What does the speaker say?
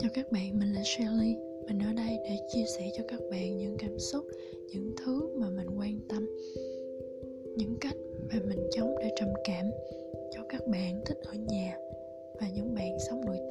Chào các bạn, mình là Shelly. Mình ở đây để chia sẻ cho các bạn những cảm xúc, những thứ mà mình quan tâm, những cách mà mình chống để trầm cảm cho các bạn thích ở nhà và những bạn sống nội